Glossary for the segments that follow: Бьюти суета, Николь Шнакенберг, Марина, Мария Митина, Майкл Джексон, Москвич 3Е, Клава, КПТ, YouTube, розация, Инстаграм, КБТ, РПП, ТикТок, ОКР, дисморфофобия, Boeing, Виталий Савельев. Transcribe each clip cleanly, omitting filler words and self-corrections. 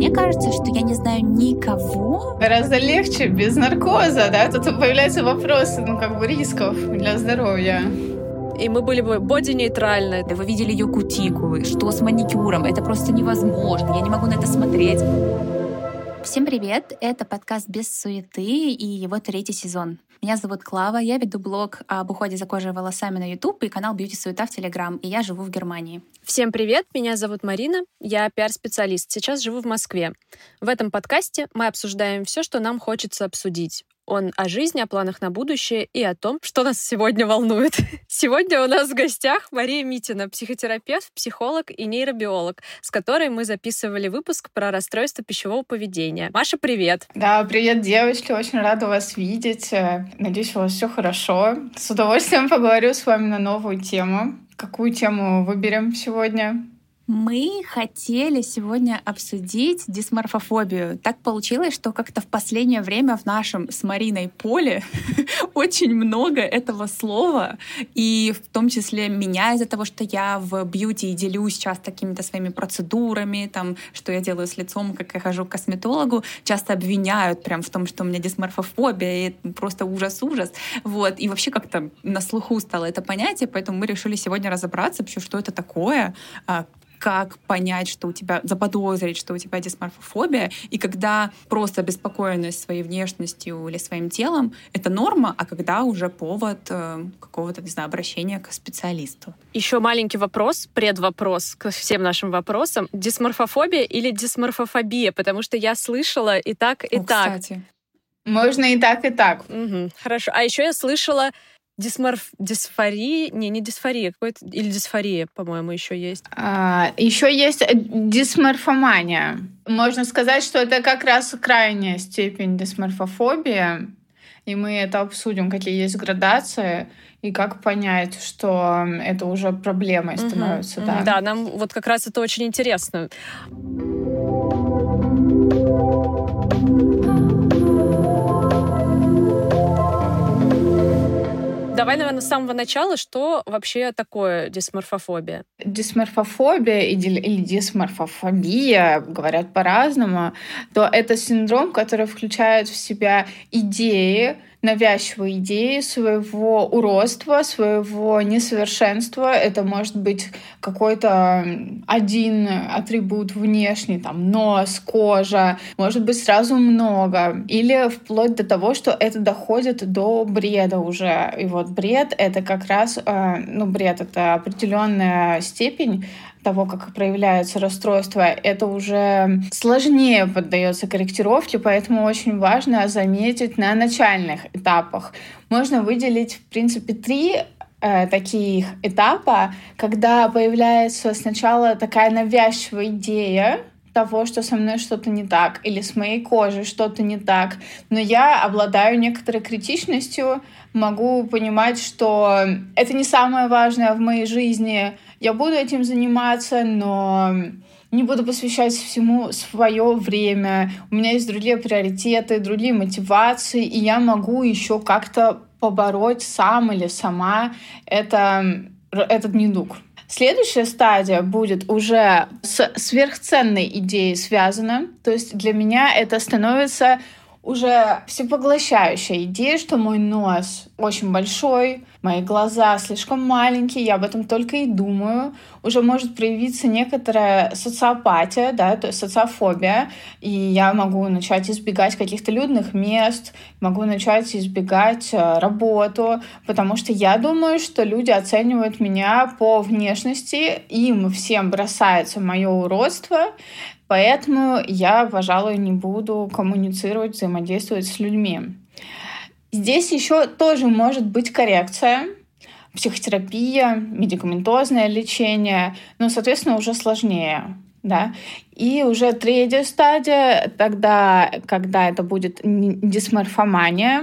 Мне кажется, что я не знаю никого. Гораздо легче без наркоза, да? Тут появляются вопросы, рисков для здоровья. И мы были бы боди-нейтральны. Вы видели ее кутикулы, что с маникюром? Это просто невозможно, я не могу на это смотреть. Всем привет, это подкаст «Без суеты» и его 3-й сезон. Меня зовут Клава, я веду блог об уходе за кожей и волосами на YouTube и канал «Бьюти суета» в Telegram, и я живу в Германии. Всем привет, меня зовут Марина, я пиар-специалист, сейчас живу в Москве. В этом подкасте мы обсуждаем все, что нам хочется обсудить. Он о жизни, о планах на будущее и о том, что нас сегодня волнует. Сегодня у нас в гостях Мария Митина, психотерапевт, психолог и нейробиолог, с которой мы записывали выпуск про расстройство пищевого поведения. Маша, привет! Да, привет, девочки! Очень рада вас видеть. Надеюсь, у вас все хорошо. С удовольствием поговорю с вами на новую тему. Какую тему выберем сегодня? Мы хотели сегодня обсудить дисморфофобию. Так получилось, что как-то в последнее время в нашем с Мариной поле очень много этого слова, и в том числе меня из-за того, что я в бьюти делюсь сейчас такими-то своими процедурами, там, что я делаю с лицом, как я хожу к косметологу, часто обвиняют прям в том, что у меня дисморфофобия, и просто ужас-ужас. Вот. И вообще как-то на слуху стало это понятие, поэтому мы решили сегодня разобраться вообще, что это такое, как понять, что у тебя, заподозрить, что у тебя дисморфофобия, и когда просто обеспокоенность своей внешностью или своим телом — это норма, а когда уже повод какого-то, не знаю, обращения к специалисту. Еще маленький вопрос, предвопрос к всем нашим вопросам. Дисморфофобия или дисморфофобия? Потому что я слышала и так, и так. Кстати. Можно и так, и так. Угу, хорошо. А еще я слышала... Дисфория? Не дисфория. Какой-то... Или дисфория, по-моему, еще есть. Еще есть дисморфомания. Можно сказать, что это как раз крайняя степень дисморфофобии. И мы это обсудим, какие есть градации, и как понять, что это уже проблемой становится. Да. Да, нам вот как раз это очень интересно. Давай, наверное, с самого начала, что вообще такое дисморфофобия? Дисморфофобия или дисморфофобия, говорят по-разному, то это синдром, который включает в себя идеи, навязчивые идеи своего уродства, своего несовершенства. Это может быть какой-то один атрибут внешний, там, нос, кожа. Может быть, сразу много. Или вплоть до того, что это доходит до бреда уже. И вот бред — это как раз... бред — это определенная степень того, как проявляется расстройство, это уже сложнее поддается корректировке, поэтому очень важно заметить на начальных этапах. Можно выделить, в принципе, 3 таких этапа, когда появляется сначала такая навязчивая идея того, что со мной что-то не так, или с моей кожей что-то не так. Но я обладаю некоторой критичностью, могу понимать, что это не самое важное в моей жизни. Я буду этим заниматься, но не буду посвящать всему свое время. У меня есть другие приоритеты, другие мотивации, и я могу еще как-то побороть сам или сама этот недуг. Следующая стадия будет уже с сверхценной идеей связана. То есть для меня это становится уже всепоглощающая идея, что мой нос очень большой, мои глаза слишком маленькие, я об этом только и думаю. Уже может проявиться некоторая социопатия, да, то есть социофобия, и я могу начать избегать каких-то людных мест, могу начать избегать работу, потому что я думаю, что люди оценивают меня по внешности, им всем бросается мое уродство, поэтому я, пожалуй, не буду коммуницировать, взаимодействовать с людьми. Здесь еще тоже может быть коррекция, психотерапия, медикаментозное лечение, но, соответственно, уже сложнее. Да? И уже 3-я стадия, тогда, когда это будет дисморфомания,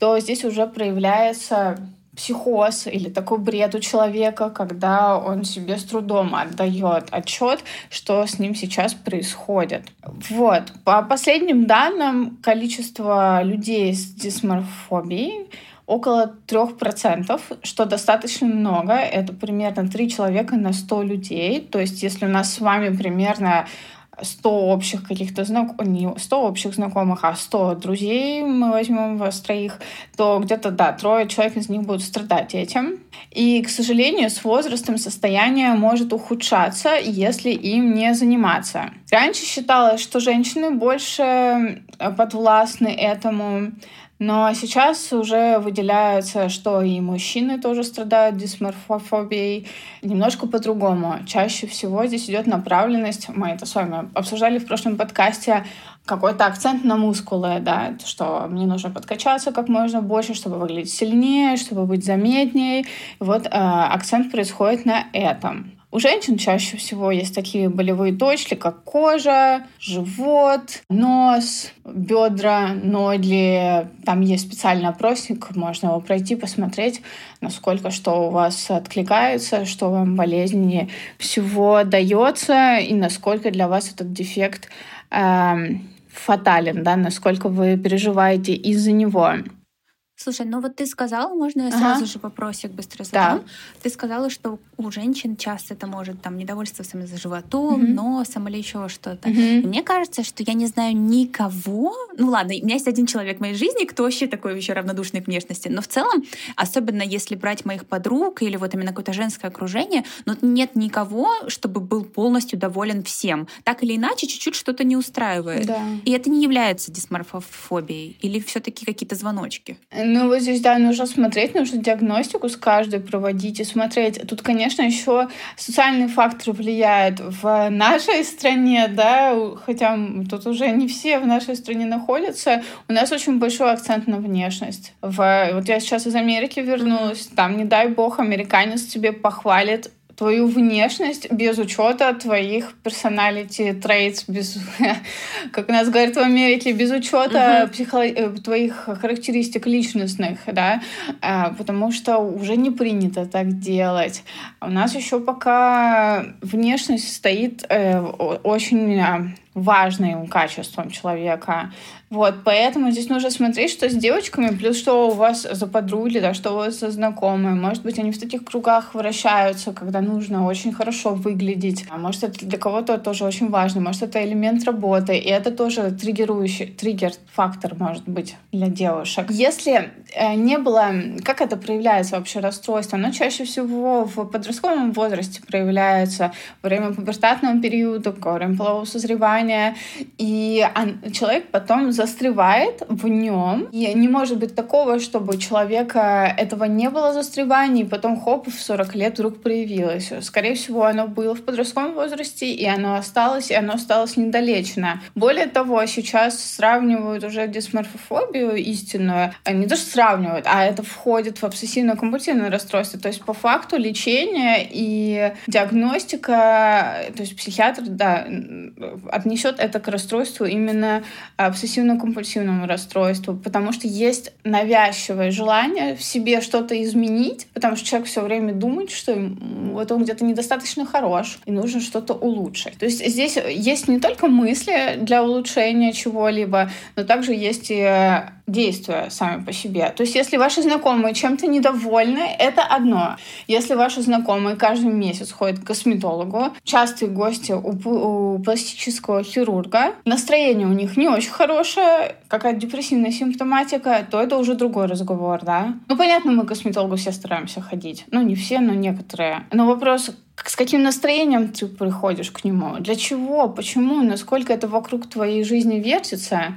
то здесь уже проявляется психоз или такой бред у человека, когда он себе с трудом отдает отчет, что с ним сейчас происходит. Вот. По последним данным, количество людей с дисморфобией около 3%, что достаточно много. Это примерно 3 человека на 100 людей. То есть если у нас с вами примерно 100 общих каких-то знакомых, не 100 общих знакомых, а 100 друзей, мы возьмем вас троих, то где-то, да, 3 человек из них будут страдать этим. И, к сожалению, с возрастом состояние может ухудшаться, если им не заниматься. Раньше считалось, что женщины больше подвластны этому, но сейчас уже выделяется, что и мужчины тоже страдают дисморфофобией. Немножко по-другому. Чаще всего здесь идет направленность, мы это с вами обсуждали в прошлом подкасте, какой-то акцент на мускулы, да, что мне нужно подкачаться как можно больше, чтобы выглядеть сильнее, чтобы быть заметнее. Вот акцент происходит на этом. У женщин чаще всего есть такие болевые точки, как кожа, живот, нос, бедра, ноги. Там есть специальный опросник, можно его пройти, посмотреть, насколько что у вас откликается, что вам болезненнее всего дается и насколько для вас этот дефект фатален, да, насколько вы переживаете из-за него. Слушай, ну вот ты сказала, можно я сразу же вопросик быстро задам? Да. Ты сказала, что у женщин часто это может там недовольство самим за животом, носом или еще что-то. И мне кажется, что я не знаю никого. Ну ладно, у меня есть один человек в моей жизни, кто вообще такой еще равнодушный к внешности. Но в целом, особенно если брать моих подруг или вот именно какое-то женское окружение, ну нет никого, чтобы был полностью доволен всем. Так или иначе, чуть-чуть что-то не устраивает. Да. И это не является дисморфофобией или все-таки какие-то звоночки? Ну, вот здесь, да, нужно смотреть, нужно диагностику с каждой проводить и смотреть. Тут, конечно, еще социальные факторы влияют в нашей стране, да, хотя тут уже не все в нашей стране находятся. У нас очень большой акцент на внешность. Вот я сейчас из Америки вернулась, там, не дай бог, американец тебе похвалит твою внешность без учета твоих персоналити, трейтс, без, как у нас говорят в Америке, без учета твоих характеристик личностных, да, потому что уже не принято так делать. У нас еще пока внешность стоит очень важным качеством человека. Вот, поэтому здесь нужно смотреть, что с девочками, плюс что у вас за подруги, да, что у вас за знакомые. Может быть, они в таких кругах вращаются, когда нужно очень хорошо выглядеть. А может, это для кого-то тоже очень важно. Может, это элемент работы. И это тоже триггер-фактор, может быть, для девушек. Если не было... Как это проявляется вообще расстройство? Оно чаще всего в подростковом возрасте проявляется во время пубертатного периода, во время полового созревания. И человек потом застревает в нем. И не может быть такого, чтобы у человека этого не было застревания, и потом хоп, в 40 лет вдруг проявилось. Скорее всего, оно было в подростковом возрасте, и оно осталось, недолечено. Более того, сейчас сравнивают уже дисморфофобию истинную. Не то, что сравнивают, а это входит в обсессивно-компульсивное расстройство. То есть, по факту, лечение и диагностика, то есть психиатр, да, отнесет это к расстройству именно обсессивно-компульсивному расстройству, потому что есть навязчивое желание в себе что-то изменить, потому что человек все время думает, что вот он где-то недостаточно хорош, и нужно что-то улучшить. То есть здесь есть не только мысли для улучшения чего-либо, но также есть и действия сами по себе. То есть если ваши знакомые чем-то недовольны, это одно. Если ваши знакомые каждый месяц ходят к косметологу, частые гости у пластического хирурга, настроение у них не очень хорошее, какая-то депрессивная симптоматика, то это уже другой разговор, да? Ну, понятно, мы к косметологу все стараемся ходить. Ну, не все, но некоторые. Но вопрос... С каким настроением ты приходишь к нему? Для чего? Почему? Насколько это вокруг твоей жизни вертится?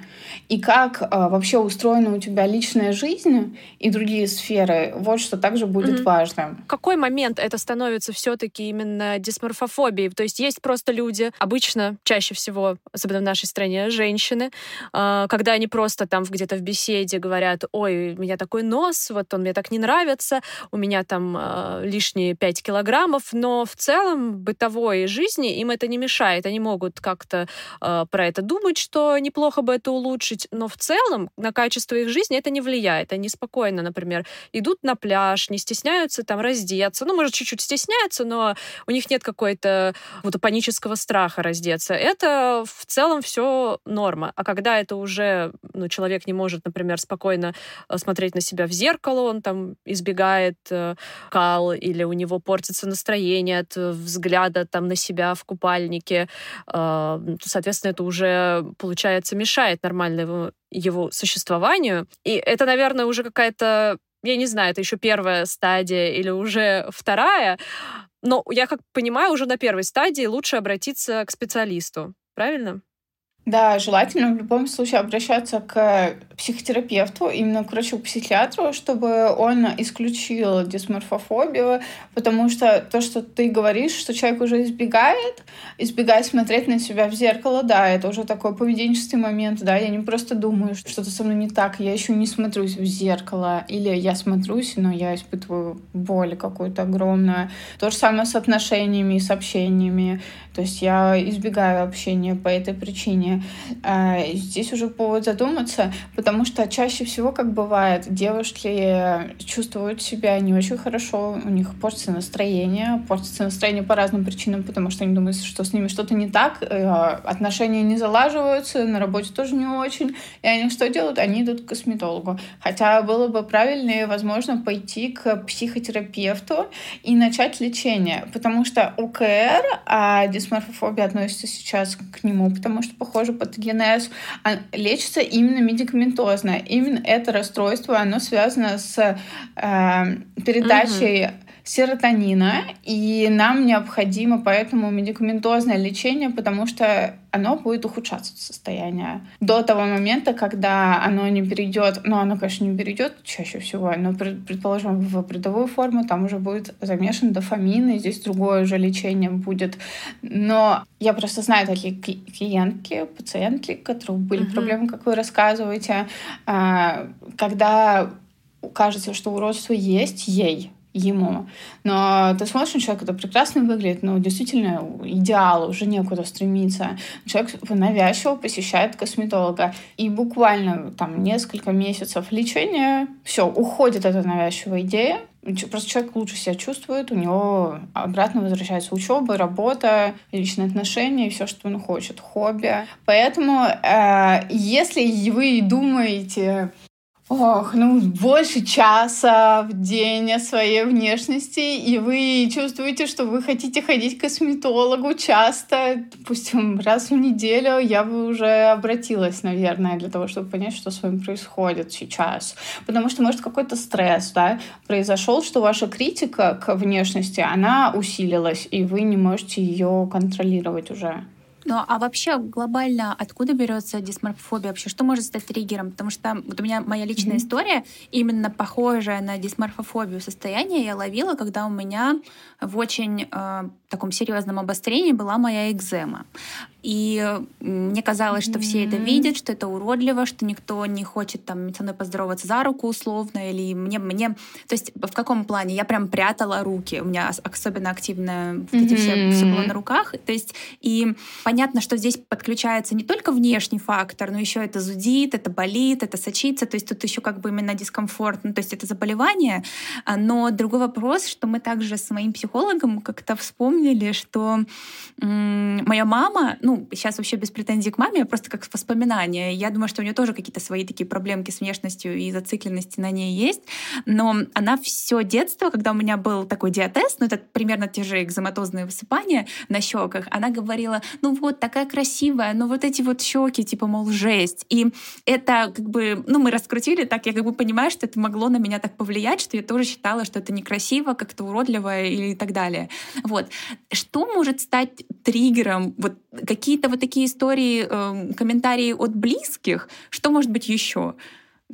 И как вообще устроена у тебя личная жизнь и другие сферы? Вот что также будет важно. Какой момент это становится все-таки именно дисморфофобией? То есть есть просто люди, обычно, чаще всего, особенно в нашей стране, женщины, когда они просто там где-то в беседе говорят: «Ой, у меня такой нос, вот он мне так не нравится, у меня там лишние 5 килограммов», но в целом бытовой жизни им это не мешает. Они могут как-то про это думать, что неплохо бы это улучшить, но в целом на качество их жизни это не влияет. Они спокойно, например, идут на пляж, не стесняются там раздеться. Ну, может, чуть-чуть стесняются, но у них нет какого-то панического страха раздеться. Это в целом все норма. А когда это уже человек не может, например, спокойно смотреть на себя в зеркало, он там избегает кал или у него портится настроение, от взгляда там, на себя в купальнике, соответственно, это уже, получается, мешает нормальному его существованию. И это, наверное, уже какая-то, я не знаю, это еще первая стадия или уже вторая, но я как понимаю, уже на первой стадии лучше обратиться к специалисту, правильно? Да, желательно в любом случае обращаться к психотерапевту, именно к врачу-психиатру, чтобы он исключил дисморфофобию, потому что то, что ты говоришь, что человек уже избегает смотреть на себя в зеркало, да, это уже такой поведенческий момент, да, я не просто думаю, что что-то со мной не так, я еще не смотрюсь в зеркало, или я смотрюсь, но я испытываю боль какую-то огромную. То же самое с отношениями и с общениями, то есть я избегаю общения по этой причине. Здесь уже повод задуматься, потому что чаще всего, как бывает, девушки чувствуют себя не очень хорошо, у них портится настроение по разным причинам, потому что они думают, что с ними что-то не так, отношения не залаживаются, на работе тоже не очень, и они что делают? Они идут к косметологу. Хотя было бы правильно и, возможно, пойти к психотерапевту и начать лечение, потому что ОКР, а дисморфофобия относится сейчас к нему, потому что похоже патогенез, лечится именно медикаментозно. Именно это расстройство, оно связано с передачей серотонина, и нам необходимо поэтому медикаментозное лечение, потому что оно будет ухудшаться состояние до того момента, когда оно не перейдет. Но оно, конечно, не перейдет чаще всего, но, предположим, в придовую форму там уже будет замешан дофамин, и здесь другое уже лечение будет. Но я просто знаю такие клиентки, пациентки, у которых были проблемы, как вы рассказываете, когда кажется, что уродство есть ему. Но ты смотришь на человека, это прекрасно выглядит, но действительно идеал, уже некуда стремиться. Человек навязчиво посещает косметолога. И буквально там несколько месяцев лечения, все, уходит эта навязчивая идея. Просто человек лучше себя чувствует, у него обратно возвращается учеба, работа, личные отношения и все, что он хочет, хобби. Поэтому, если вы думаете... больше часа в день о своей внешности, и вы чувствуете, что вы хотите ходить к косметологу часто, допустим, раз в неделю, я бы уже обратилась, наверное, для того, чтобы понять, что с вами происходит сейчас. Потому что, может, какой-то стресс, да, произошел, что ваша критика к внешности, она усилилась, и вы не можете ее контролировать уже. Ну, а вообще глобально откуда берется дисморфофобия вообще? Что может стать триггером? Потому что вот у меня моя личная история именно похожая на дисморфофобию состояние я ловила, когда у меня в очень таком серьезном обострении была моя экзема. И мне казалось, что все это видят, что это уродливо, что никто не хочет там со мной поздороваться за руку условно, или мне... То есть в каком плане? Я прям прятала руки. У меня особенно активно вот эти все было на руках. То есть и понятно, что здесь подключается не только внешний фактор, но еще это зудит, это болит, это сочится. То есть тут еще как бы именно дискомфорт. Ну, то есть это заболевание. Но другой вопрос, что мы также с моим психологом как-то вспомнили, что моя мама... Ну, сейчас вообще без претензий к маме, а просто как воспоминание. Я думаю, что у нее тоже какие-то свои такие проблемки с внешностью и зацикленности на ней есть. Но она все детство, когда у меня был такой диатез, ну, это примерно те же экзематозные высыпания на щеках, она говорила, ну, вот, такая красивая, но вот эти вот щеки, типа, мол, жесть. И это как бы, ну, мы раскрутили так, я как бы понимаю, что это могло на меня так повлиять, что я тоже считала, что это некрасиво, как-то уродливо и так далее. Вот. Что может стать триггером? Вот какие-то вот такие истории, комментарии от близких. Что может быть еще?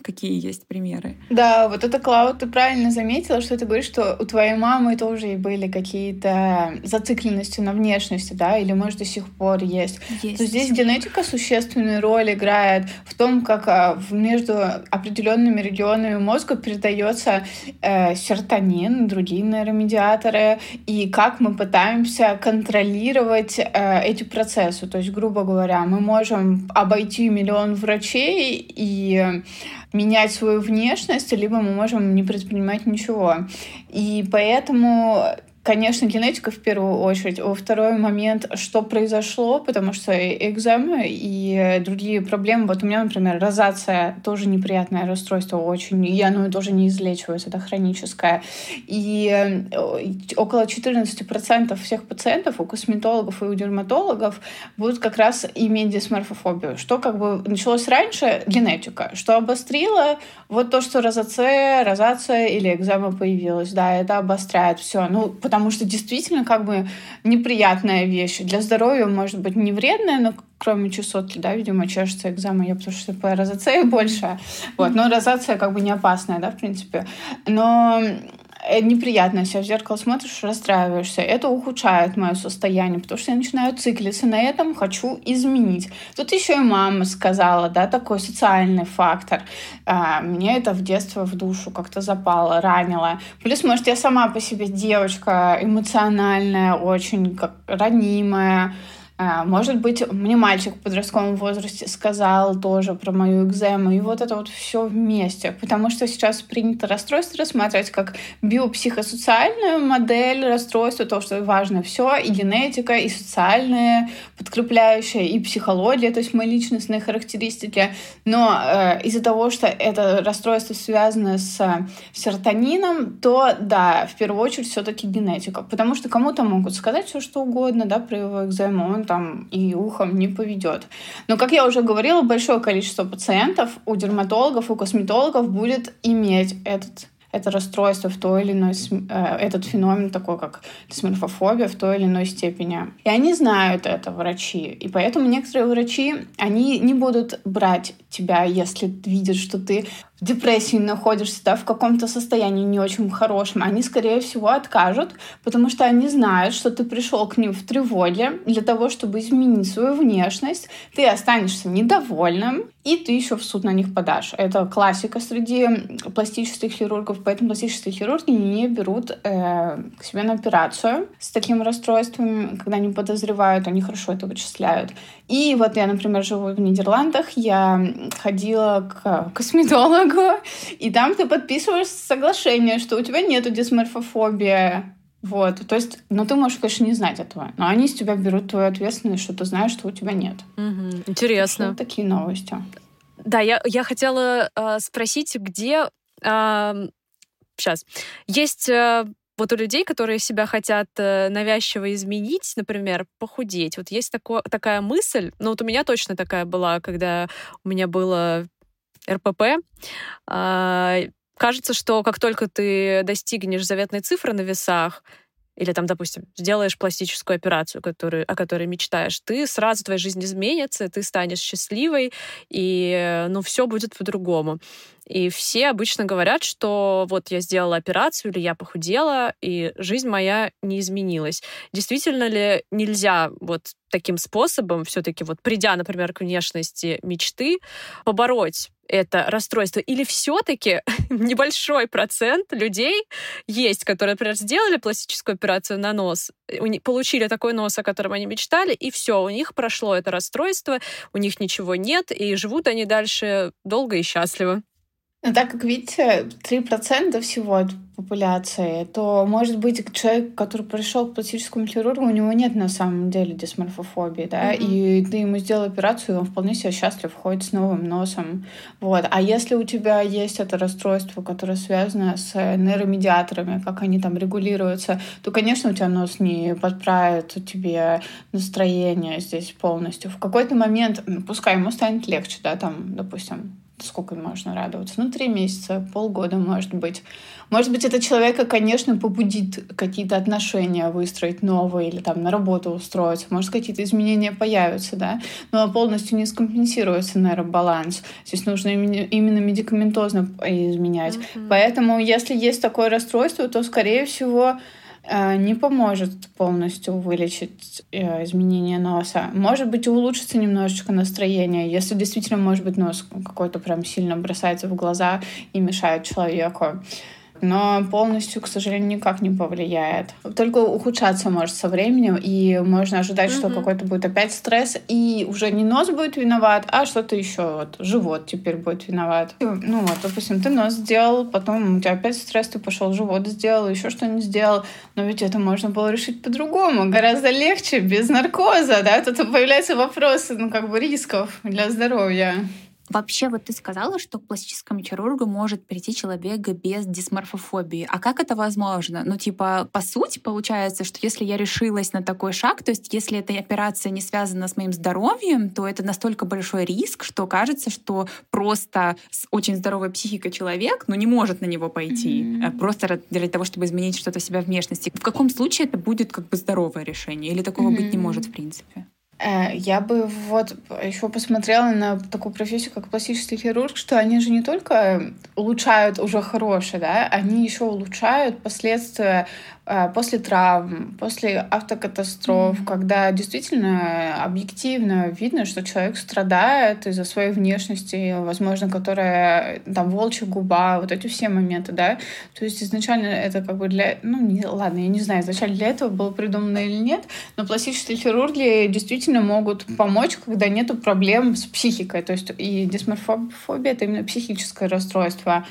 Какие есть примеры? Да, вот это, Клава, ты правильно заметила, что ты говоришь, что у твоей мамы тоже были какие-то зацикленности на внешности, да, или, может, до сих пор есть. То здесь генетика существенную роль играет в том, как между определенными регионами мозга передается серотонин, другие нейромедиаторы, и как мы пытаемся контролировать эти процессы. То есть, грубо говоря, мы можем обойти миллион врачей и менять свою внешность, либо мы можем не предпринимать ничего. И поэтому... Конечно, генетика в первую очередь. Во второй момент, что произошло, потому что экземы и другие проблемы. Вот у меня, например, розация, тоже неприятное расстройство очень, и оно тоже не излечивается, это хроническое. И около 14% всех пациентов у косметологов и у дерматологов будут как раз иметь дисморфофобию. Что как бы началось раньше? Генетика. Что обострило? Вот то, что розация или экзема появилась. Да, это обостряет все. Ну, потому что действительно как бы неприятная вещь. Для здоровья, может быть, не вредная, но кроме чесотки, да, видимо, чешется экзема, я потому что по розации больше. Вот. Но розация как бы не опасная, да, в принципе. Но неприятно, себя в зеркало смотришь, расстраиваешься. Это ухудшает мое состояние, потому что я начинаю циклиться на этом, хочу изменить. Тут еще и мама сказала, да, такой социальный фактор. Мне это в детстве в душу как-то запало, ранило. Плюс, может, я сама по себе девочка эмоциональная, очень как ранимая. Может быть, мне мальчик в подростковом возрасте сказал тоже про мою экзему, и вот это вот все вместе, потому что сейчас принято расстройство рассматривать как биопсихосоциальную модель расстройства, то, что важно все, и генетика, и социальные подкрепляющие, и психология, то есть мои личностные характеристики, но из-за того, что это расстройство связано с серотонином, то да, в первую очередь все-таки генетика, потому что кому-то могут сказать все что угодно, да, про его экзему, он там и ухом не поведет. Но, как я уже говорила, большое количество пациентов у дерматологов, у косметологов будет иметь это расстройство в той или иной, этот феномен такой, как дисморфофобия в той или иной степени. И они знают это, врачи. И поэтому некоторые врачи, они не будут брать тебя, если видят, что ты в депрессии находишься, да, в каком-то состоянии не очень хорошем. Они, скорее всего, откажут, потому что они знают, что ты пришел к ним в тревоге для того, чтобы изменить свою внешность. Ты останешься недовольным, и ты еще в суд на них подашь. Это классика среди пластических хирургов, поэтому пластические хирурги не берут к себе на операцию с таким расстройством, когда они подозревают, они хорошо это вычисляют. И вот я, например, живу в Нидерландах, я ходила к косметологу, и там ты подписываешь соглашение, что у тебя нету дисморфофобии. Вот, то есть, но ты можешь, конечно, не знать этого, но они с тебя берут твою ответственность, что ты знаешь, что у тебя нет. Угу. Интересно. Вот такие новости. Да, я хотела спросить, где... сейчас. Есть... Вот у людей, которые себя хотят навязчиво изменить, например, похудеть, вот есть такая мысль, но вот у меня точно такая была, когда у меня было... РПП. Кажется, что как только ты достигнешь заветной цифры на весах, или там, допустим, сделаешь пластическую операцию, о которой мечтаешь, ты сразу, твоя жизнь изменится, ты станешь счастливой, и ну, все будет по-другому. И все обычно говорят, что вот я сделала операцию, или я похудела, и жизнь моя не изменилась. Действительно ли нельзя вот таким способом, все-таки вот придя, например, к внешности мечты, побороть это расстройство? Или все-таки небольшой процент людей есть, которые, например, сделали пластическую операцию на нос, получили такой нос, о котором они мечтали, и все, у них прошло это расстройство, у них ничего нет, и живут они дальше долго и счастливо? Но так как, видите, 3% всего от популяции, то, может быть, человек, который пришел к пластическому хирургу, у него нет на самом деле дисморфофобии, да, и ты ему сделал операцию, и он вполне себе счастлив, ходит с новым носом, вот. А если у тебя есть это расстройство, которое связано с нейромедиаторами, как они там регулируются, то, конечно, у тебя нос не подправит тебе настроение здесь полностью. В какой-то момент, пускай ему станет легче, да, там, допустим, сколько можно радоваться? 3 месяца, полгода, может быть. Может быть, это человека, конечно, побудит какие-то отношения выстроить новые или там на работу устроиться. Может, какие-то изменения появятся, да? Но полностью не скомпенсируется нейробаланс. Здесь нужно именно медикаментозно изменять. Поэтому, если есть такое расстройство, то, скорее всего, не поможет полностью вылечить изменение носа. Может быть, улучшится немножечко настроение, если действительно, может быть, нос какой-то прям сильно бросается в глаза и мешает человеку. но полностью, к сожалению, никак не повлияет. Только ухудшаться может со временем, и можно ожидать, что какой-то будет опять стресс, и уже не нос будет виноват, а что-то еще, вот, живот теперь будет виноват. Ну вот, допустим, ты нос сделал, потом у тебя опять стресс, ты пошел живот сделал, еще что-нибудь сделал, но ведь это можно было решить по-другому, гораздо легче, без наркоза, да, тут появляются вопросы, ну, как бы рисков для здоровья. Вообще, вот ты сказала, что к пластическому хирургу может прийти человек без дисморфофобии. А как это возможно? Ну, типа, по сути, получается, что если я решилась на такой шаг, то есть если эта операция не связана с моим здоровьем, то это настолько большой риск, что кажется, что просто с очень здоровой психикой человек, ну, не может на него пойти. Просто для того, чтобы изменить что-то в себя внешности. В каком случае это будет как бы здоровое решение? Или такого быть не может в принципе? Я бы вот еще посмотрела на такую профессию, как пластический хирург, что они же не только улучшают уже хорошее, да, они еще улучшают последствия после травм, после автокатастроф, когда действительно объективно видно, что человек страдает из-за своей внешности, возможно, которая там волчья губа, вот эти все моменты, да. То есть изначально это как бы для... я не знаю, изначально для этого было придумано или нет, но пластические хирурги действительно могут помочь, когда нету проблем с психикой. То есть и дисморфофобия — это именно психическое расстройство.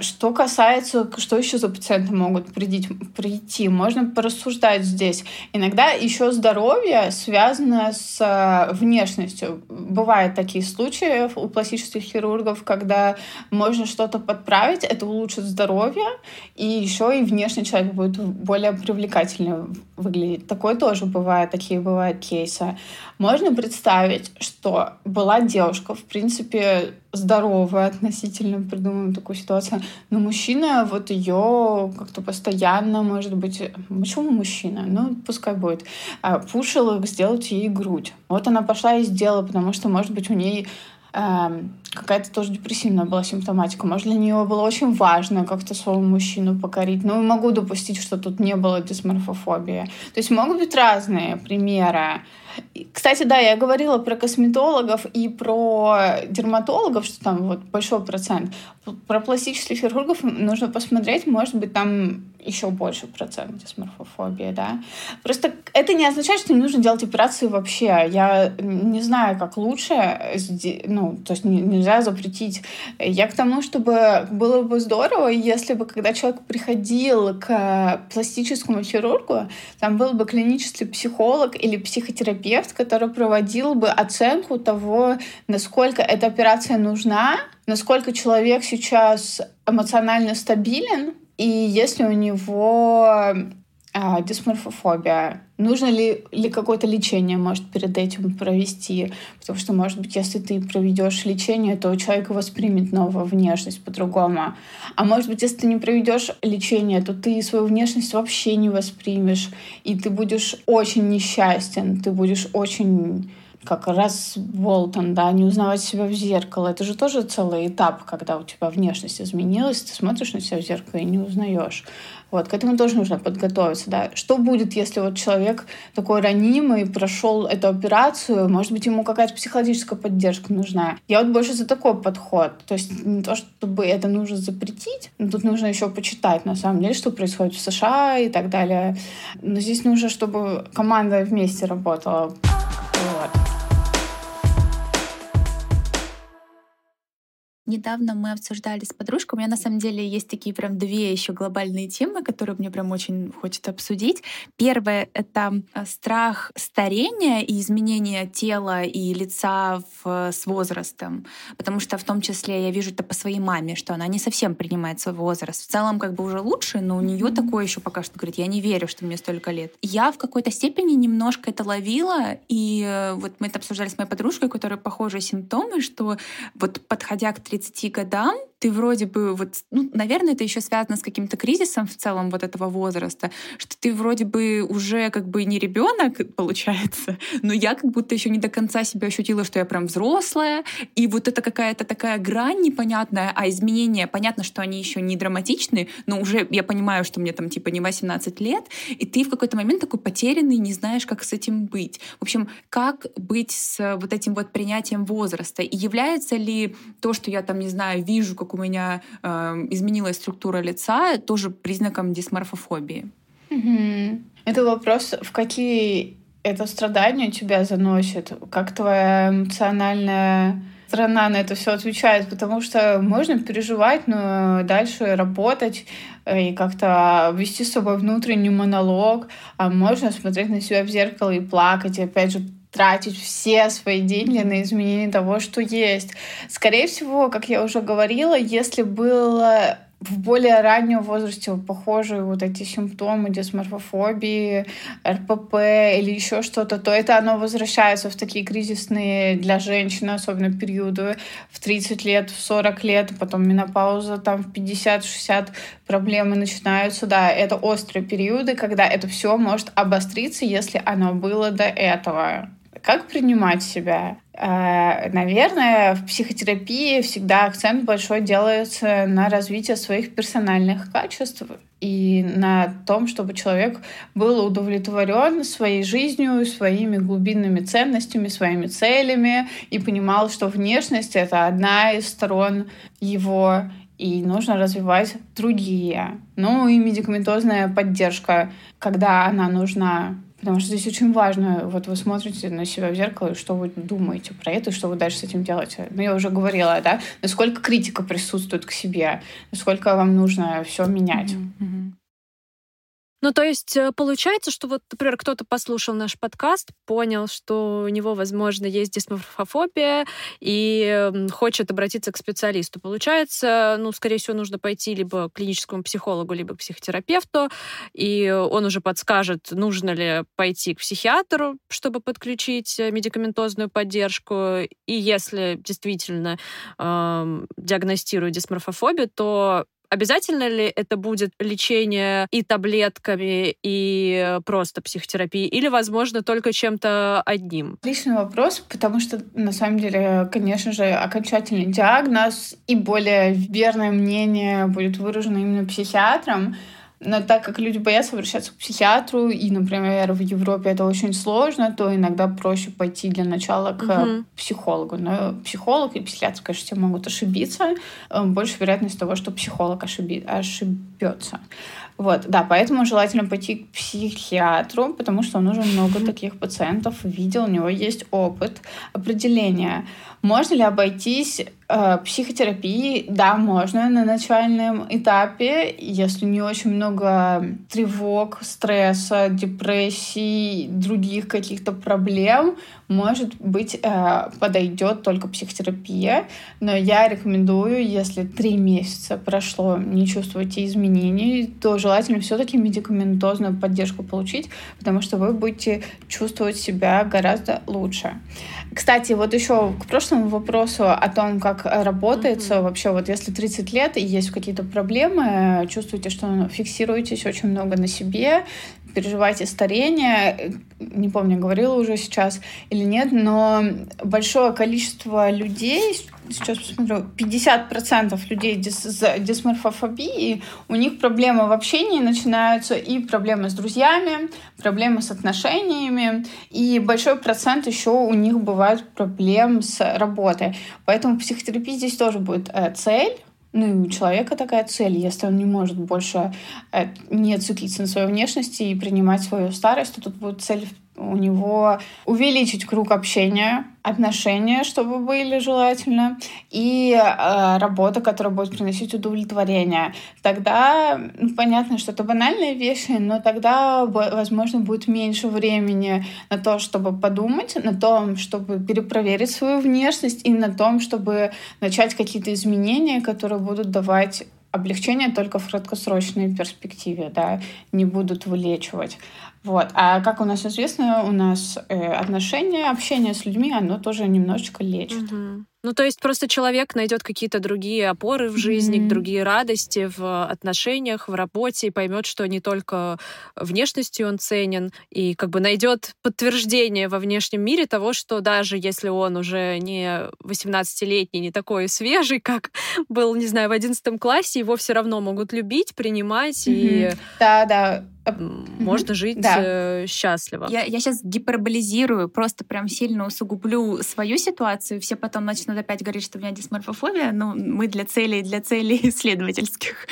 Что касается, что еще за пациенты могут прийти, можно порассуждать здесь. Иногда еще здоровье связано с внешностью. Бывают такие случаи у пластических хирургов, когда можно что-то подправить, это улучшит здоровье, и еще и внешний человек будет более привлекательно выглядеть. Такое тоже бывает, такие бывают кейсы. Можно представить, что была девушка, в принципе, здоровая относительно, придумываем такую ситуацию. Но мужчина вот ее как-то постоянно, может быть... Почему мужчина? Ну, пускай будет. Пушил их сделать ей грудь. Вот она пошла и сделала, потому что, может быть, у ней... какая-то тоже депрессивная была симптоматика. Может, для нее было очень важно как-то своего мужчину покорить. Но могу допустить, что тут не было дисморфофобии. То есть могут быть разные примеры. Кстати, да, я говорила про косметологов и про дерматологов, что там вот большой процент. Про пластических хирургов нужно посмотреть, может быть, там еще больше процент дисморфофобии, да. Просто это не означает, что не нужно делать операции вообще. Я не знаю, как лучше, ну, то есть нельзя запретить. Я к тому, чтобы было бы здорово, если бы, когда человек приходил к пластическому хирургу, там был бы клинический психолог или психотерапевт, который проводил бы оценку того, насколько эта операция нужна, насколько человек сейчас эмоционально стабилен, и если у него дисморфофобия, нужно ли какое-то лечение, может, перед этим провести, потому что, может быть, если ты проведешь лечение, то человек воспримет новую внешность по-другому, а может быть, если ты не проведешь лечение, то ты свою внешность вообще не воспримешь, и ты будешь очень несчастен, ты будешь очень... как раз Болтон, да, не узнавать себя в зеркало. Это же тоже целый этап, когда у тебя внешность изменилась, ты смотришь на себя в зеркало и не узнаешь. Вот, к этому тоже нужно подготовиться, да. Что будет, если вот человек такой ранимый, прошел эту операцию, может быть, ему какая-то психологическая поддержка нужна. Я вот больше за такой подход. То есть не то, чтобы это нужно запретить, но тут нужно еще почитать, на самом деле, что происходит в США и так далее. Но здесь нужно, чтобы команда вместе работала. Недавно мы обсуждали с подружкой. У меня на самом деле есть такие прям две еще глобальные темы, которые мне прям очень хочется обсудить. Первое — это страх старения и изменения тела и лица с возрастом. Потому что в том числе я вижу это по своей маме, что она не совсем принимает свой возраст. В целом как бы уже лучше, но у нее такое еще пока что, говорит, я не верю, что мне столько лет. Я в какой-то степени немножко это ловила, и вот мы это обсуждали с моей подружкой, у которой похожие симптомы, что вот подходя к 30 годам, ты вроде бы, вот, ну, наверное, это еще связано с каким-то кризисом в целом вот этого возраста, что ты вроде бы уже как бы не ребенок, получается, но я как будто еще не до конца себя ощутила, что я прям взрослая, и вот это какая-то такая грань непонятная, а изменения, понятно, что они еще не драматичны, но уже я понимаю, что мне там типа не 18 лет, и ты в какой-то момент такой потерянный, не знаешь, как с этим быть. В общем, как быть с вот этим вот принятием возраста? И является ли то, что я там, не знаю, вижу, как как у меня изменилась структура лица, тоже признаком дисморфофобии. Угу. Это вопрос, в какие это страдания тебя заносит, как твоя эмоциональная сторона на это все отвечает, потому что можно переживать, но дальше работать и как-то вести с собой внутренний монолог, а можно смотреть на себя в зеркало и плакать, и опять же тратить все свои деньги на изменение того, что есть. Скорее всего, как я уже говорила, если было в более раннем возрасте похожие вот эти симптомы дисморфофобии, РПП или еще что-то, то это оно возвращается в такие кризисные для женщины, особенно периоды в 30 лет, в 40 лет, потом менопауза, там в 50-60 проблемы начинаются. Да, это острые периоды, когда это все может обостриться, если оно было до этого. Как принимать себя? Наверное, в психотерапии всегда акцент большой делается на развитие своих персональных качеств и на том, чтобы человек был удовлетворен своей жизнью, своими глубинными ценностями, своими целями и понимал, что внешность — это одна из сторон его, и нужно развивать другие. Ну и медикаментозная поддержка, когда она нужна. Потому что здесь очень важно, вот вы смотрите на себя в зеркало, и что вы думаете про это, и что вы дальше с этим делаете. Ну, я уже говорила, да, насколько критика присутствует к себе, насколько вам нужно все менять. Mm-hmm. Ну, то есть получается, что вот, например, кто-то послушал наш подкаст, понял, что у него, возможно, есть дисморфофобия и хочет обратиться к специалисту. Получается, ну, скорее всего, нужно пойти либо к клиническому психологу, либо к психотерапевту, и он уже подскажет, нужно ли пойти к психиатру, чтобы подключить медикаментозную поддержку. И если действительно диагностируют дисморфофобию, то обязательно ли это будет лечение и таблетками, и просто психотерапией, или, возможно, только чем-то одним? Отличный вопрос, потому что, на самом деле, конечно же, окончательный диагноз и более верное мнение будет выражено именно психиатром. Но так как люди боятся обращаться к психиатру, и, например, в Европе это очень сложно, то иногда проще пойти для начала к психологу. Но психолог и психиатр, конечно, все могут ошибиться. Больше вероятность того, что психолог ошибется. Вот, да, поэтому желательно пойти к психиатру, потому что он уже много таких пациентов видел, у него есть опыт определения. Можно ли обойтись психотерапией? Да, можно на начальном этапе, если не очень много тревог, стресса, депрессий, других каких-то проблем. Может быть, подойдет только психотерапия, но я рекомендую, если 3 месяца прошло, не чувствуете изменений, то желательно все-таки медикаментозную поддержку получить, потому что вы будете чувствовать себя гораздо лучше. Кстати, вот еще к прошлому вопросу о том, как работается вообще, вот если 30 лет и есть какие-то проблемы, чувствуете, что фиксируетесь очень много на себе, переживаете старение, не помню, говорила уже сейчас или нет, но большое количество людей, сейчас посмотрю, 50% людей с дисморфофобией, у них проблемы в общении начинаются, и проблемы с друзьями, проблемы с отношениями, и большой процент еще у них бывают проблем с работой. Поэтому в психотерапии здесь тоже будет цель. Ну и у человека такая цель, если он не может больше не циклиться на своей внешности и принимать свою старость, то тут будет цель у него увеличить круг общения, отношения, чтобы были желательно, и работа, которая будет приносить удовлетворение. Тогда, ну, понятно, что это банальные вещи, но тогда, возможно, будет меньше времени на то, чтобы подумать, на том, чтобы перепроверить свою внешность и на том, чтобы начать какие-то изменения, которые будут давать облегчение только в краткосрочной перспективе, да, не будут вылечивать. Вот. А как у нас известно, у нас отношения, общение с людьми, оно тоже немножечко лечит. Угу. Ну, то есть просто человек найдет какие-то другие опоры в жизни, другие радости в отношениях, в работе, и поймет, что не только внешностью он ценен, и как бы найдет подтверждение во внешнем мире того, что даже если он уже не 18-летний, не такой свежий, как был, не знаю, в 11 классе, его все равно могут любить, принимать. И... Да, да. можно жить счастливо. Я сейчас гиперболизирую, просто прям сильно усугублю свою ситуацию. Все потом начнут опять говорить, что у меня дисморфофобия, но мы для целей исследовательских.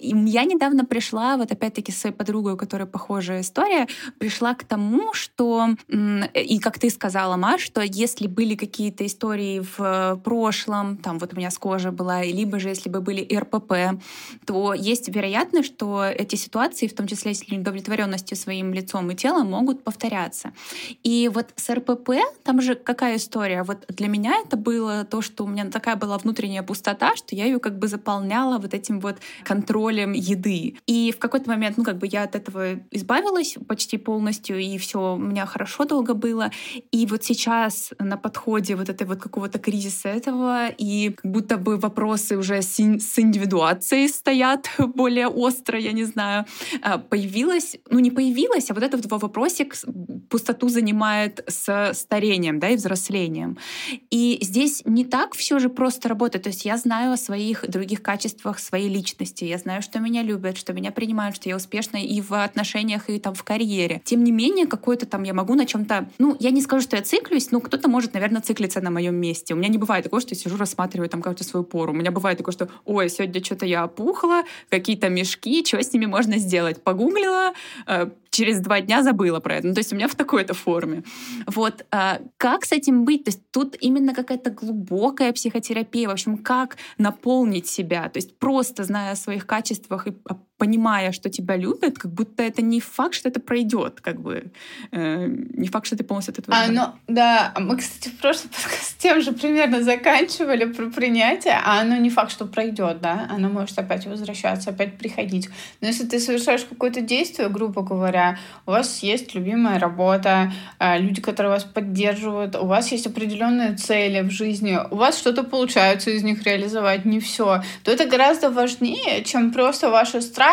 Я недавно пришла, вот опять-таки со своей подругой, у которой похожая история, пришла к тому, что, и как ты сказала, Маш, что если были какие-то истории в прошлом, там вот у меня с кожей была, либо же если бы были РПП, то есть вероятность, что эти ситуации, в том числе с неудовлетворенностью своим лицом и телом, могут повторяться. И вот с РПП, там же какая история? Вот для меня это было то, что у меня такая была внутренняя пустота, что я ее как бы заполняла вот этим вот контролем еды. И в какой-то момент, я от этого избавилась почти полностью, и все у меня хорошо долго было. И вот сейчас на подходе вот этой вот какого-то кризиса этого, и как будто бы вопросы уже с индивидуацией стоят более остро, я не знаю, не появилась, а вот этот вот вопросик пустоту занимает с старением, и взрослением. И здесь не так все же просто работает. То есть я знаю о своих других качествах своей личности, я знаю, что меня любят, что меня принимают, что я успешна и в отношениях, и там в карьере. Тем не менее, какое-то там я могу на чем-то... я не скажу, что я циклюсь, но кто-то может, наверное, циклиться на моем месте. У меня не бывает такого, что я сижу, рассматриваю там какую-то свою пору. У меня бывает такое, что ой, сегодня что-то я опухла, какие-то мешки, что с ними можно сделать? Погуглила, через 2 дня забыла про это. То есть у меня в такой-то форме. Вот. Как с этим быть? То есть тут именно какая-то глубокая психотерапия. В общем, как наполнить себя? То есть просто зная о своих качествах и понимая, что тебя любят, как будто это не факт, что это пройдет, не факт, что ты полностью от этого избавишься. Мы, кстати, в прошлом подкасте тем же примерно заканчивали про принятие, а оно не факт, что пройдет, оно может опять возвращаться, опять приходить. Но если ты совершаешь какое-то действие, грубо говоря, у вас есть любимая работа, люди, которые вас поддерживают, у вас есть определенные цели в жизни, у вас что-то получается из них реализовать, не все, то это гораздо важнее, чем просто ваши страхи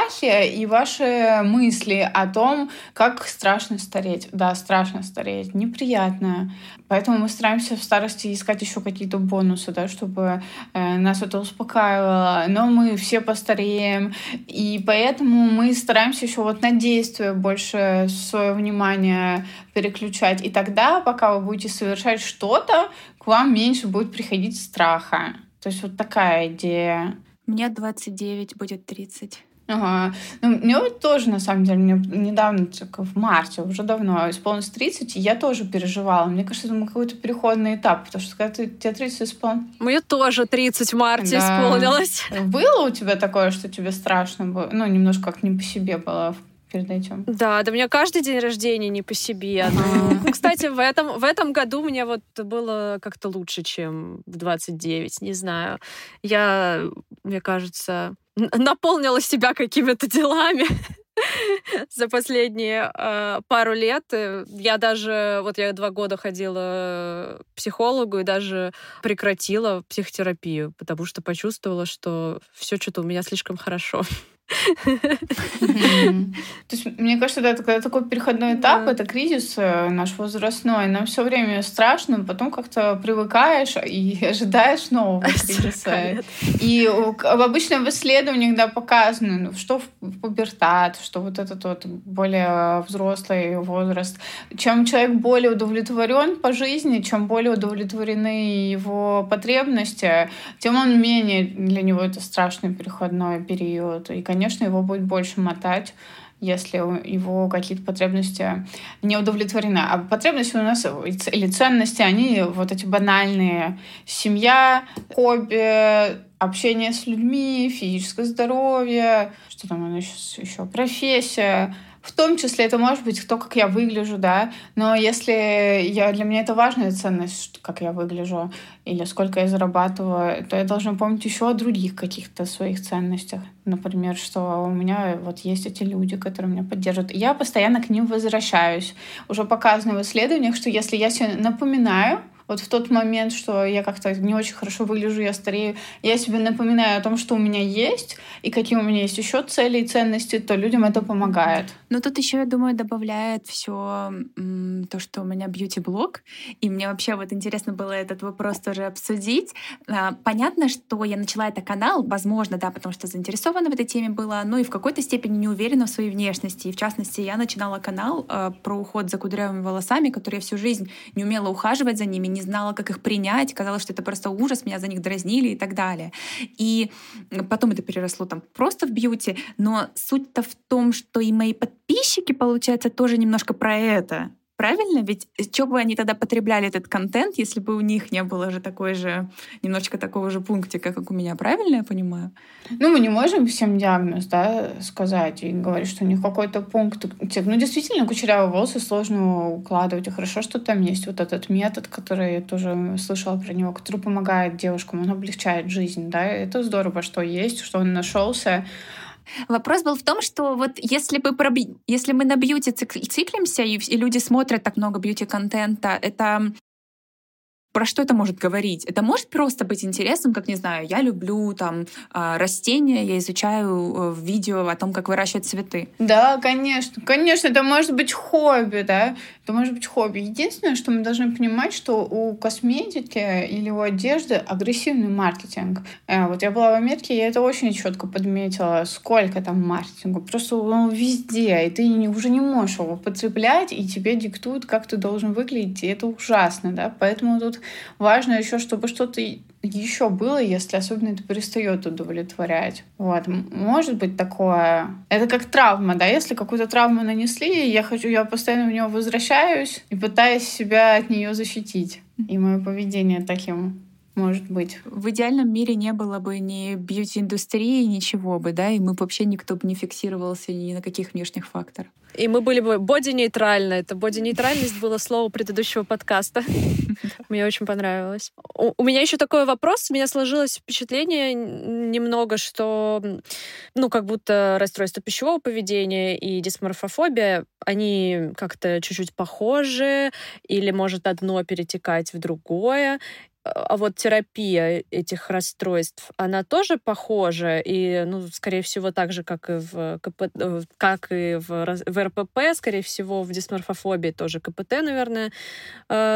и ваши мысли о том, как страшно стареть. Да, страшно стареть, неприятно. Поэтому мы стараемся в старости искать еще какие-то бонусы, чтобы нас это успокаивало. Но мы все постареем, и поэтому мы стараемся еще на действие больше свое внимание переключать. И тогда, пока вы будете совершать что-то, к вам меньше будет приходить страха. То есть такая идея. Мне 29, будет 30. Ага. Мне тоже, на самом деле, мне недавно, в марте, уже давно, исполнилось 30, и я тоже переживала. Мне кажется, это какой-то переходный этап, потому что когда тебе 30 исполнилось... Мне тоже 30 в марте исполнилось. Было у тебя такое, что тебе страшно было? Немножко как не по себе было перед этим. Да, у меня каждый день рождения не по себе. Кстати, в этом году мне было как-то лучше, чем в 29, не знаю. Мне кажется... наполнила себя какими-то делами за последние пару лет. Я даже... я 2 года ходила к психологу и даже прекратила психотерапию, потому что почувствовала, что все что-то у меня слишком хорошо. То есть, мне кажется, когда такой переходной этап, это кризис наш возрастной, нам все время страшно, потом как-то привыкаешь и ожидаешь нового кризиса. И обычно в исследованиях показано, что в пубертат, что этот более взрослый возраст. Чем человек более удовлетворен по жизни, чем более удовлетворены его потребности, тем он менее для него это страшный переходной период. И, конечно, его будет больше мотать, если его какие-то потребности не удовлетворены. А потребности у нас или ценности, они эти банальные. Семья, хобби, общение с людьми, физическое здоровье, что там оно еще профессия. В том числе это может быть то, как я выгляжу, но если для меня это важная ценность, как я выгляжу или сколько я зарабатываю, то я должна помнить еще о других каких-то своих ценностях. Например, что у меня есть эти люди, которые меня поддерживают. И я постоянно к ним возвращаюсь. Уже показано в исследованиях, что если я себе напоминаю Вот в тот момент, что я как-то не очень хорошо выгляжу, я старею, я себе напоминаю о том, что у меня есть, и какие у меня есть еще цели и ценности, то людям это помогает. Но тут еще, я думаю, добавляет все то, что у меня бьюти-блог, и мне вообще вот интересно было этот вопрос тоже обсудить. Понятно, что я начала этот канал, возможно, да, потому что заинтересована в этой теме была, но и в какой-то степени не уверена в своей внешности. И в частности, я начинала канал про уход за кудрявыми волосами, который я всю жизнь не умела ухаживать за ними, не знала, как их принять, казалось, что это просто ужас, меня за них дразнили и так далее. И потом это переросло там просто в бьюти, но суть-то в том, что и мои подписчики, получается, тоже немножко про это. Правильно? Ведь что бы они тогда потребляли этот контент, если бы у них не было же такой же, немножечко такого же пунктика, как у меня, правильно я понимаю? Ну, мы не можем всем диагноз, да, сказать и говорить, что у них какой-то пункт. Ну, действительно, кучерявые волосы сложно укладывать, и хорошо, что там есть вот этот метод, который я тоже слышала про него, который помогает девушкам, он облегчает жизнь, да, это здорово, что есть, что он нашелся. Вопрос был в том, что вот если мы на бьюти циклимся, и люди смотрят так много бьюти-контента, это про что это может говорить? Это может просто быть интересным, как, не знаю, я люблю там растения, я изучаю видео о том, как выращивать цветы. Да, конечно. Конечно, это может быть хобби, да? Это может быть хобби. Единственное, что мы должны понимать, что у косметики или у одежды агрессивный маркетинг. Вот я была в Америке, я это очень четко подметила, сколько там маркетинга. Просто он везде, и ты уже не можешь его потреблять, и тебе диктуют, как ты должен выглядеть, и это ужасно, да? Поэтому тут важно еще, чтобы что-то еще было, если особенно это перестает удовлетворять. Вот. Может быть такое. Это как травма, да? Если какую-то травму нанесли, я постоянно в нее возвращаюсь и пытаюсь себя от нее защитить. И мое поведение таким может быть. В идеальном мире не было бы ни бьюти-индустрии, ничего бы, да? И мы вообще никто бы не фиксировался ни на каких внешних факторах. И мы были бы боди-нейтральны. Это боди-нейтральность было слово предыдущего подкаста. Мне очень понравилось. У меня еще такой вопрос. У меня сложилось впечатление немного, что ну как будто расстройство пищевого поведения и дисморфофобия, они как-то чуть-чуть похожи или может одно перетекать в другое. А вот терапия этих расстройств, она тоже похожа? И, ну, скорее всего, так же, как и в РПП, скорее всего, в дисморфофобии тоже КПТ, наверное,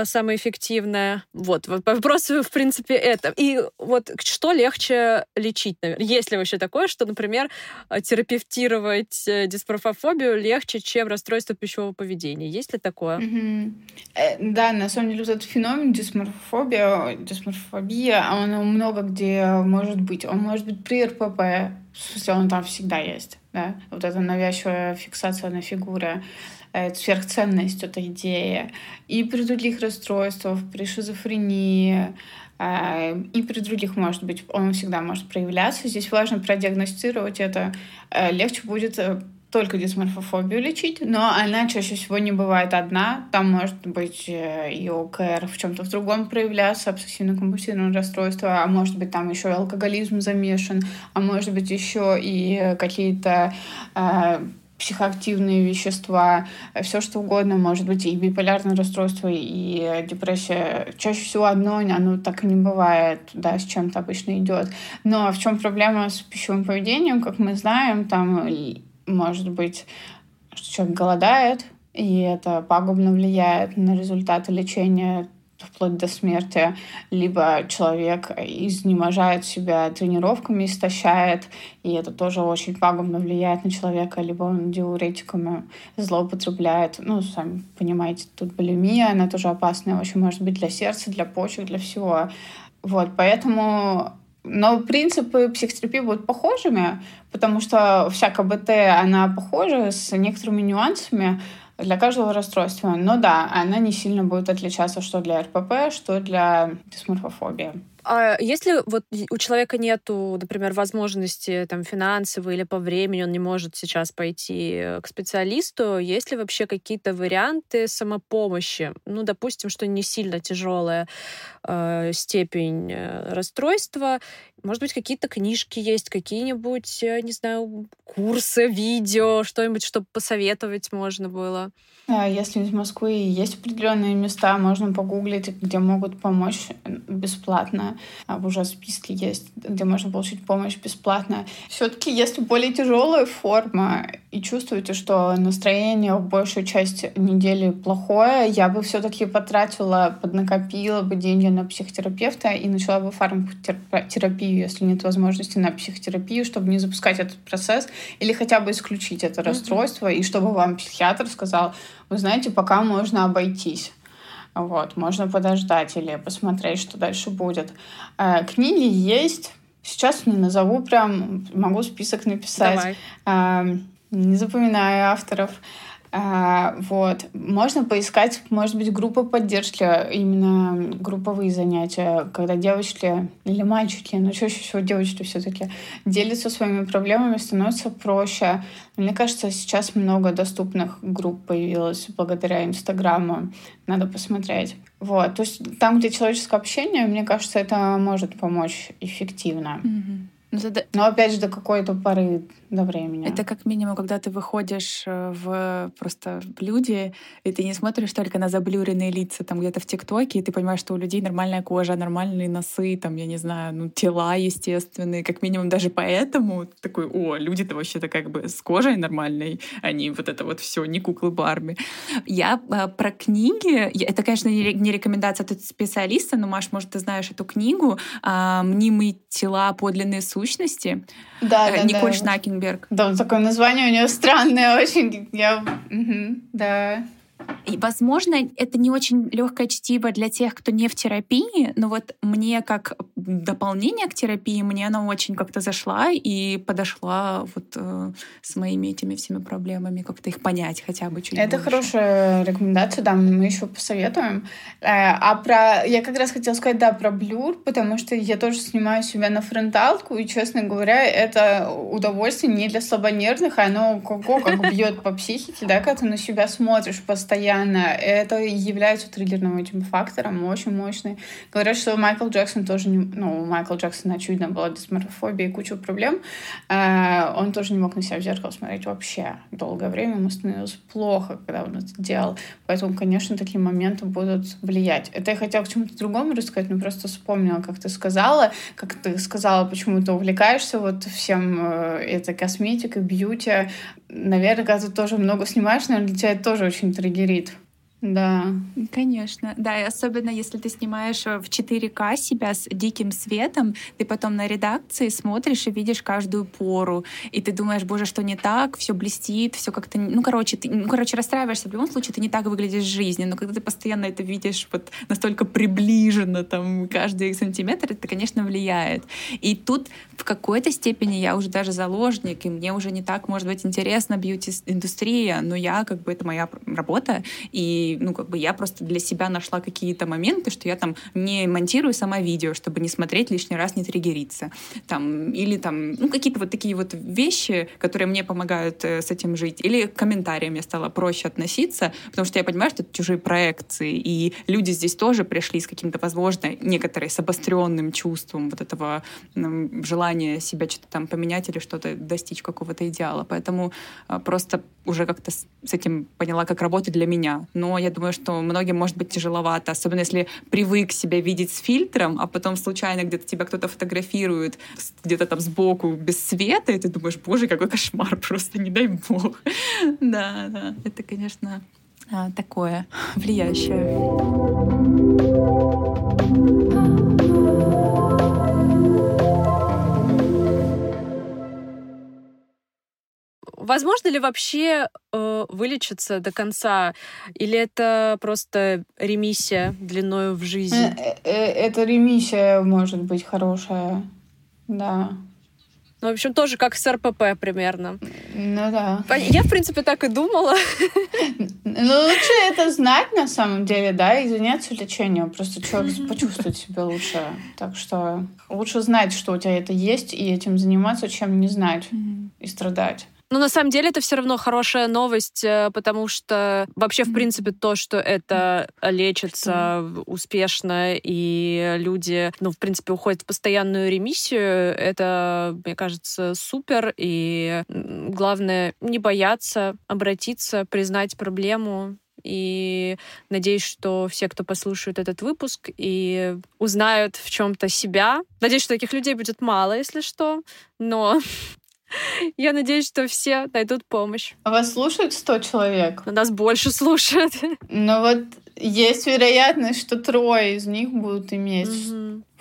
самое эффективное. Вот, вопрос, в принципе, это. И вот что легче лечить, наверное? Есть ли вообще такое, что, например, терапевтировать дисморфофобию легче, чем расстройство пищевого поведения? Есть ли такое? Mm-hmm. Да, на самом деле, вот этот феномен дисморфобия, он много где может быть. Он может быть при РПП, в смысле, он там всегда есть. Да? Вот эта навязчивая фиксация на фигуре, сверхценность, эта идея. И при других расстройствах, при шизофрении, и при других, может быть, он всегда может проявляться. Здесь важно продиагностировать это. Легче будет только дисморфофобию лечить, но она чаще всего не бывает одна. Там может быть и ОКР в чем-то в другом проявляться, обсессивно-компульсивное расстройство, а может быть там еще и алкоголизм замешан, а может быть еще и какие-то психоактивные вещества, все что угодно, может быть и биполярное расстройство, и депрессия. Чаще всего одно, оно так и не бывает, да, с чем-то обычно идет. Но в чем проблема с пищевым поведением, как мы знаем, там может быть, что человек голодает, и это пагубно влияет на результаты лечения вплоть до смерти, либо человек изнеможает себя тренировками, истощает, и это тоже очень пагубно влияет на человека, либо он диуретиками злоупотребляет. Ну, сами понимаете, тут булимия, она тоже опасная, очень может быть для сердца, для почек, для всего. Вот, поэтому. Но принципы психотерапии будут похожими, потому что вся КБТ, она похожа с некоторыми нюансами для каждого расстройства. Но да, она не сильно будет отличаться, что для РПП, что для дисморфофобии. А если вот у человека нету, например, возможности там, финансовой или по времени, он не может сейчас пойти к специалисту, есть ли вообще какие-то варианты самопомощи? Ну, допустим, что не сильно тяжелая степень расстройства. Может быть, какие-то книжки есть, какие-нибудь, не знаю, курсы, видео, что-нибудь, чтобы посоветовать можно было? Если из Москвы есть определенные места, можно погуглить, где могут помочь бесплатно. Уже списки есть, где можно получить помощь бесплатно. Все-таки, если более тяжелая форма и чувствуете, что настроение в большую часть недели плохое, я бы все-таки потратила, поднакопила бы деньги на психотерапевта и начала бы фармакотерапию, если нет возможности на психотерапию, чтобы не запускать этот процесс или хотя бы исключить это расстройство, и чтобы вам психиатр сказал: вы знаете, пока можно обойтись. Вот, можно подождать или посмотреть, что дальше будет. Книги есть. Сейчас не назову прям, могу список написать. Давай. Не запоминаю авторов. Вот. Можно поискать, может быть, группы поддержки, именно групповые занятия, когда девочки или мальчики, но чаще всего девочки все-таки делятся своими проблемами, становится проще. Мне кажется, сейчас много доступных групп появилось благодаря Инстаграму. Надо посмотреть. Вот. То есть там, где человеческое общение, мне кажется, это может помочь эффективно. Mm-hmm. Но опять же, до какой-то поры до времени. Это как минимум, когда ты выходишь в просто в люди, и ты не смотришь только на заблюренные лица там где-то в ТикТоке, и ты понимаешь, что у людей нормальная кожа, нормальные носы, там, я не знаю, ну, тела естественные, как минимум даже поэтому такой: о, люди-то вообще-то как бы с кожей нормальной, они вот это вот все не куклы Барби. Я про книги, это, конечно, не рекомендация от специалиста, но, Маш, может, ты знаешь эту книгу «Мнимые тела, подлинные сущности». Да, Николь Шнакенберг. Да, такое название у нее странное очень. Да. И, возможно, это не очень легкое чтиво для тех, кто не в терапии, но вот мне как дополнение к терапии, мне она очень как-то зашла и подошла вот с моими этими всеми проблемами, как-то их понять хотя бы чуть это больше. Хорошая рекомендация, да, мы еще посоветуем. А про... Я как раз хотела сказать, да, про блюр, потому что я тоже снимаю себя на фронталку, и, честно говоря, это удовольствие не для слабонервных, оно как бьет по психике, да, когда ты на себя смотришь постоянно. Это является триггерным этим фактором, очень мощный. Говорят, что Майкл Джексон тоже не... Ну, у Майкла Джексона, очевидно, была дисморфобия и куча проблем. Он тоже не мог на себя в зеркало смотреть вообще. Долгое время ему становилось плохо, когда он это делал. Поэтому, конечно, такие моменты будут влиять. Это я хотела к чему-то другому рассказать, но просто вспомнила, как ты сказала, почему ты увлекаешься вот всем этой косметикой, бьюти. Наверное, когда ты тоже много снимаешь, наверное, для тебя это тоже очень триггерит. Да. Конечно. Да, и особенно если ты снимаешь в 4К себя с диким светом, ты потом на редакции смотришь и видишь каждую пору. И ты думаешь: боже, что не так, все блестит, все как-то... Ну, короче, расстраиваешься. В любом случае, ты не так выглядишь в жизни. Но когда ты постоянно это видишь вот настолько приближенно, там, каждый сантиметр, это, конечно, влияет. И тут в какой-то степени я уже даже заложник, и мне уже не так, может быть, интересна бьюти-индустрия, но я, как бы, это моя работа, и, ну, как бы, я просто для себя нашла какие-то моменты, что я там не монтирую сама видео, чтобы не смотреть лишний раз, не триггериться. Там, или там, ну, какие-то вот такие вот вещи, которые мне помогают с этим жить. Или к комментариям я стала проще относиться, потому что я понимаю, что это чужие проекции, и люди здесь тоже пришли с каким-то, возможно, некоторым с обостренным чувством вот этого желания себя что-то там поменять или что-то достичь какого-то идеала. Поэтому просто уже как-то с этим поняла, как работать для меня. Но я думаю, что многим может быть тяжеловато, особенно если привык себя видеть с фильтром, а потом случайно где-то тебя кто-то фотографирует, где-то там сбоку без света, и ты думаешь: боже, какой кошмар, просто не дай бог. Да, это, конечно, такое влияющее. Возможно ли вообще вылечиться до конца? Или это просто ремиссия длиною в жизнь? Эта ремиссия может быть хорошая, да. Ну, в общем, тоже как с РПП примерно. Ну да. Я, в принципе, так и думала. Ну, лучше это знать, на самом деле, да, и заняться лечением. Просто человек почувствует себя лучше. Так что лучше знать, что у тебя это есть, и этим заниматься, чем не знать и страдать. Но на самом деле это все равно хорошая новость, потому что вообще, в принципе, то, что это лечится успешно, и люди, ну, в принципе, уходят в постоянную ремиссию, это, мне кажется, супер. И главное, не бояться обратиться, признать проблему. И надеюсь, что все, кто послушает этот выпуск и узнают в чем-то себя. Надеюсь, что таких людей будет мало, если что, но... Я надеюсь, что все найдут помощь. А вас слушают 100 человек? Нас больше слушают. Но вот есть вероятность, что 3 из них будут иметь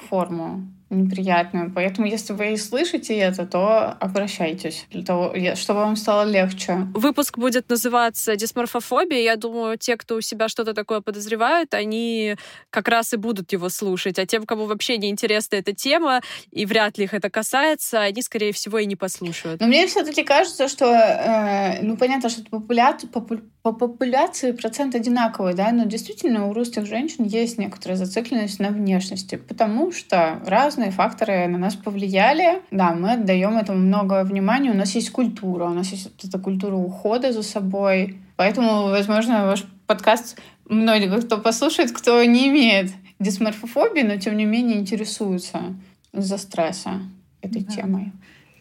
форму неприятную. Поэтому, если вы и слышите это, то обращайтесь, для того, чтобы вам стало легче. Выпуск будет называться «Дисморфофобия». Я думаю, те, кто у себя что-то такое подозревают, они как раз и будут его слушать. А тем, кому вообще не интересна эта тема, и вряд ли их это касается, они, скорее всего, и не послушают. Но мне все-таки кажется, что... ну, понятно, что по популяции процент одинаковый, да, но действительно у русских женщин есть некоторая зацикленность на внешности, потому что разные факторы на нас повлияли. Да, мы отдаем этому много внимания, у нас есть культура, у нас есть эта культура ухода за собой, поэтому, возможно, ваш подкаст многие, кто послушает, кто не имеет дисморфофобии, но тем не менее интересуется из-за стресса этой темой.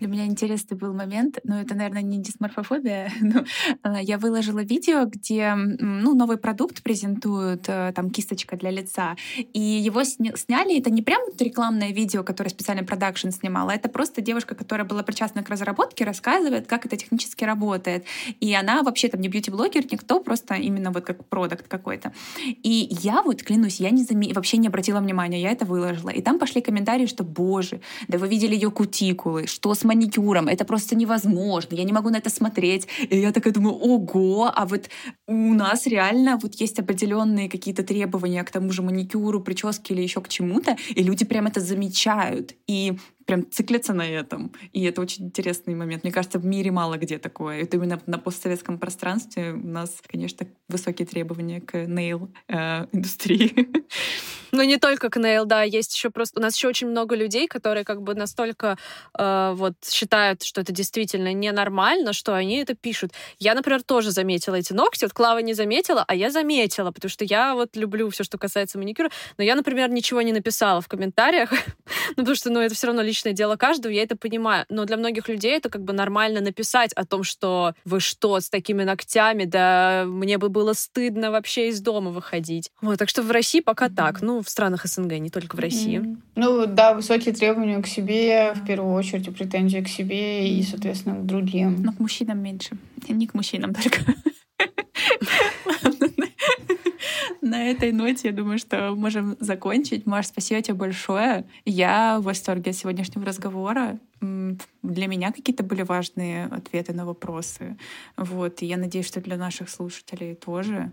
Для меня интересный был момент, но это, наверное, не дисморфофобия. Но я выложила видео, где новый продукт презентуют, там кисточка для лица, и его сняли. Это не прям рекламное видео, которое специально продакшн снимала, это просто девушка, которая была причастна к разработке, рассказывает, как это технически работает. И она вообще там не бьюти-блогер, никто, просто именно вот как продакт какой-то. И я вот, клянусь, я вообще не обратила внимания, я это выложила. И там пошли комментарии, что, боже, да вы видели ее кутикулы, что с маникюром, это просто невозможно, я не могу на это смотреть. И я такая думаю, ого, а вот у нас реально вот есть определенные какие-то требования к тому же маникюру, прическе или еще к чему-то, и люди прям это замечают, и прям циклятся на этом. И это очень интересный момент. Мне кажется, в мире мало где такое. Это именно на постсоветском пространстве у нас, конечно, высокие требования к нейл-индустрии. Ну, не только к нейл, да. Есть еще просто... У нас еще очень много людей, которые как бы настолько считают, что это действительно ненормально, что они это пишут. Я, например, тоже заметила эти ногти. Вот Клава не заметила, а я заметила, потому что я вот люблю все, что касается маникюра. Но я, например, ничего не написала в комментариях, потому что, это все равно личное дело каждого, я это понимаю. Но для многих людей это как бы нормально написать о том, что вы что, с такими ногтями, да мне бы было стыдно вообще из дома выходить. Вот, так что в России пока так. Ну, в странах СНГ, не только в России. Ну, да, высокие требования к себе, в первую очередь, и претензии к себе и, соответственно, к другим. Но к мужчинам меньше. Не к мужчинам только. На этой ноте, я думаю, что можем закончить. Маш, спасибо тебе большое. Я в восторге от сегодняшнего разговора. Для меня какие-то были важные ответы на вопросы. Вот. И я надеюсь, что для наших слушателей тоже.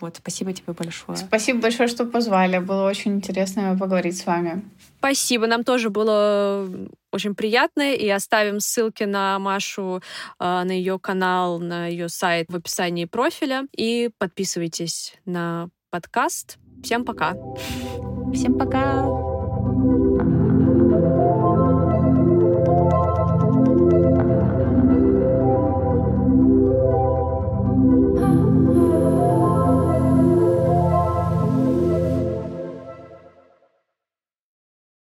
Вот. Спасибо тебе большое. Спасибо большое, что позвали. Было очень интересно поговорить с вами. Спасибо. Нам тоже было... очень приятное, и оставим ссылки на Машу, на ее канал, на ее сайт в описании профиля. И подписывайтесь на подкаст. Всем пока! Всем пока!